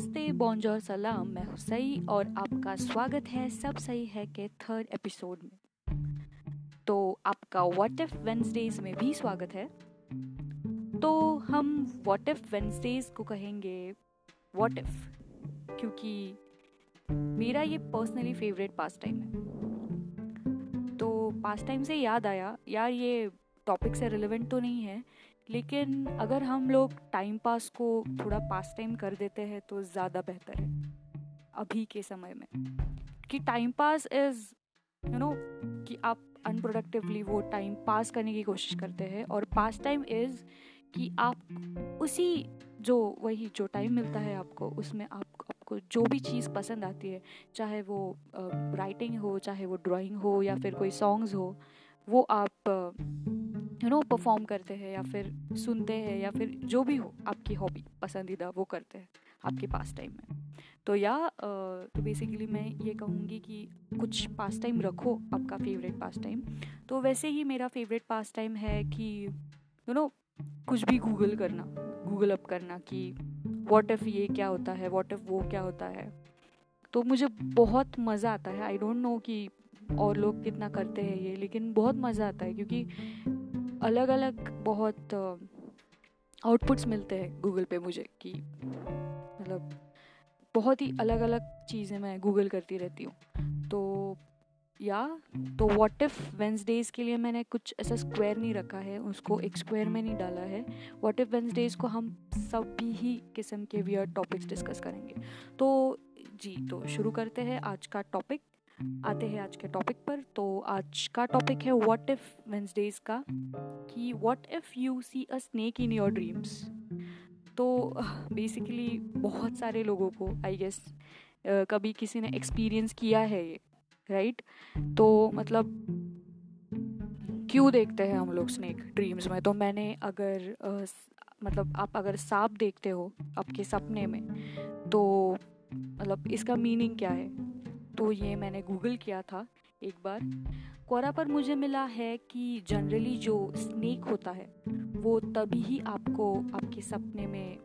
नमस्ते, बॉन्जोर, सलाम। मैं हुसैन और आपका स्वागत है सब सही है के थर्ड एपिसोड में। तो आपका व्हाट इफ वेडनेसडेज में भी स्वागत है। तो हम व्हाट इफ वेडनेसडेज को कहेंगे व्हाट इफ, क्योंकि मेरा ये पर्सनली फेवरेट पास्ट टाइम है। तो पास्ट टाइम से याद आया, यार ये टॉपिक से रिलेवेंट तो नहीं है, लेकिन अगर हम लोग टाइम पास को थोड़ा पास टाइम कर देते हैं तो ज़्यादा बेहतर है अभी के समय में। कि टाइम पास इज़ कि आप अनप्रोडक्टिवली वो टाइम पास करने की कोशिश करते हैं, और पास टाइम इज़ कि आप उसी जो टाइम मिलता है आपको, उसमें आपको जो भी चीज़ पसंद आती है, चाहे वो राइटिंग हो, चाहे वो ड्राइंग हो, या फिर कोई सॉन्ग्स हो, वो आप परफॉर्म करते हैं या फिर सुनते हैं, या फिर जो भी हो आपकी हॉबी पसंदीदा वो करते हैं आपके पास टाइम में। तो बेसिकली मैं ये कहूँगी कि कुछ पास टाइम रखो, आपका फेवरेट पास टाइम। तो वैसे ही मेरा फेवरेट पास टाइम है कि कुछ भी गूगल अप करना कि व्हाट इफ ये क्या होता है, व्हाट इफ वो क्या होता है। तो मुझे बहुत मज़ा आता है। आई डोंट नो कि और लोग कितना करते हैं ये, लेकिन बहुत मज़ा आता है क्योंकि अलग अलग बहुत आउटपुट्स मिलते हैं गूगल पे मुझे, कि मतलब बहुत ही अलग अलग चीज़ें मैं गूगल करती रहती हूँ। तो व्हाट इफ वेडनेसडेज के लिए मैंने कुछ ऐसा स्क्वायर नहीं रखा है, उसको एक स्क्वायर में नहीं डाला है। व्हाट इफ वेडनेसडेज को हम सभी ही किस्म के वियर्ड टॉपिक्स डिस्कस करेंगे। तो जी, तो शुरू करते हैं आज के टॉपिक पर। तो आज का टॉपिक है व्हाट इफ वेडनेसडेज का, कि what if you see a snake in your dreams. तो बेसिकली बहुत सारे लोगों को आई गेस कभी किसी ने एक्सपीरियंस किया है ये, राइट? तो मतलब क्यों देखते हैं हम लोग स्नेक ड्रीम्स में? तो मैंने अगर आप अगर सांप देखते हो आपके सपने में, तो मतलब इसका मीनिंग क्या है? तो ये मैंने गूगल किया था एक बार, कोरा पर मुझे मिला है कि जनरली जो स्नेक होता है वो तभी ही आपको आपके सपने में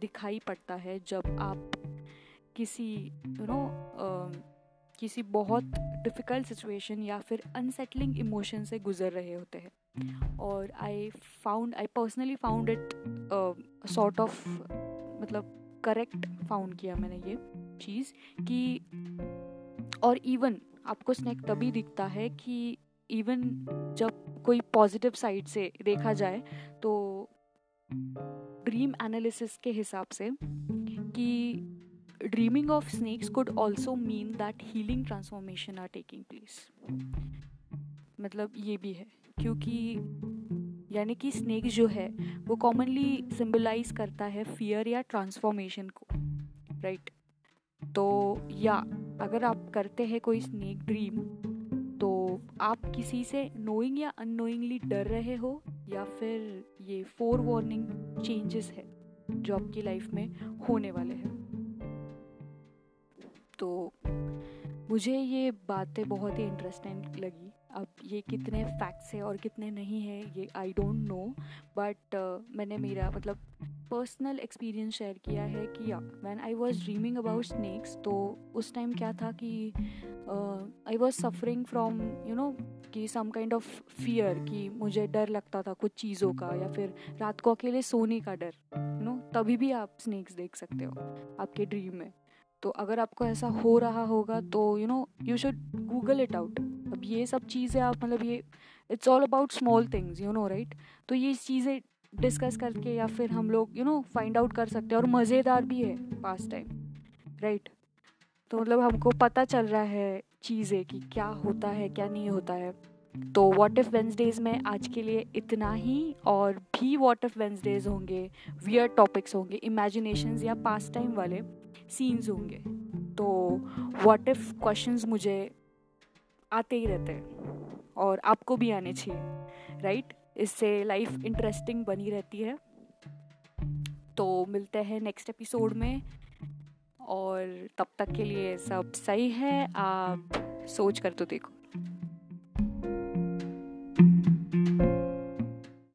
दिखाई पड़ता है जब आप किसी किसी बहुत डिफ़िकल्ट सिचुएशन या फिर अनसेटलिंग इमोशन से गुज़र रहे होते हैं। और I personally found it sort of correct found किया मैंने ये चीज़ कि, और इवन आपको स्नेक तभी दिखता है कि इवन जब कोई पॉजिटिव साइड से देखा जाए तो ड्रीम एनालिसिस के हिसाब से, कि dreaming of snakes could also mean that healing transformation are taking place. मतलब ये भी है, क्योंकि यानी कि स्नेक जो है वो कॉमनली सिंबलाइज करता है फियर या ट्रांसफॉर्मेशन को, राइट? तो या अगर आप करते हैं कोई स्नेक ड्रीम, तो आप किसी से नोइंग या अननोइंगली डर रहे हो, या फिर ये फोर वार्निंग चेंजेस है जो आपकी लाइफ में होने वाले हैं। तो मुझे ये बातें बहुत ही इंटरेस्टिंग लगी। अब ये कितने फैक्ट्स है और कितने नहीं है ये आई डोंट नो, बट मैंने मेरा पर्सनल एक्सपीरियंस शेयर किया है कि when I was dreaming about snakes, तो उस टाइम क्या था कि आई वाज सफरिंग फ्रॉम कि सम काइंड ऑफ फियर, कि मुझे डर लगता था कुछ चीज़ों का, या फिर रात को अकेले सोने का डर। तभी भी आप स्नेक्स देख सकते हो आपके ड्रीम में। तो अगर आपको ऐसा हो रहा होगा तो you should Google it out. अब ये सब चीज़ें आप ये it's all about small things, right? तो ये चीज़ें डिस्कस करके या फिर हम लोग फाइंड आउट कर सकते हैं, और मज़ेदार भी है पास टाइम, राइट? तो हमको पता चल रहा है चीज़ें कि क्या होता है क्या नहीं होता है। तो व्हाट इफ वेडनेसडेज में आज के लिए इतना ही, और भी व्हाट इफ वेडनेसडेज होंगे, वियर्ड टॉपिक्स होंगे, इमेजिनेशंस या पास टाइम वाले सीन्स होंगे। तो व्हाट इफ क्वेश्चंस मुझे आते ही रहते हैं, और आपको भी आने चाहिए, राइट? इससे लाइफ इंटरेस्टिंग बनी रहती है। तो मिलते हैं नेक्स्ट एपिसोड में, और तब तक के लिए सब सही है। आप सोच कर तो देखो।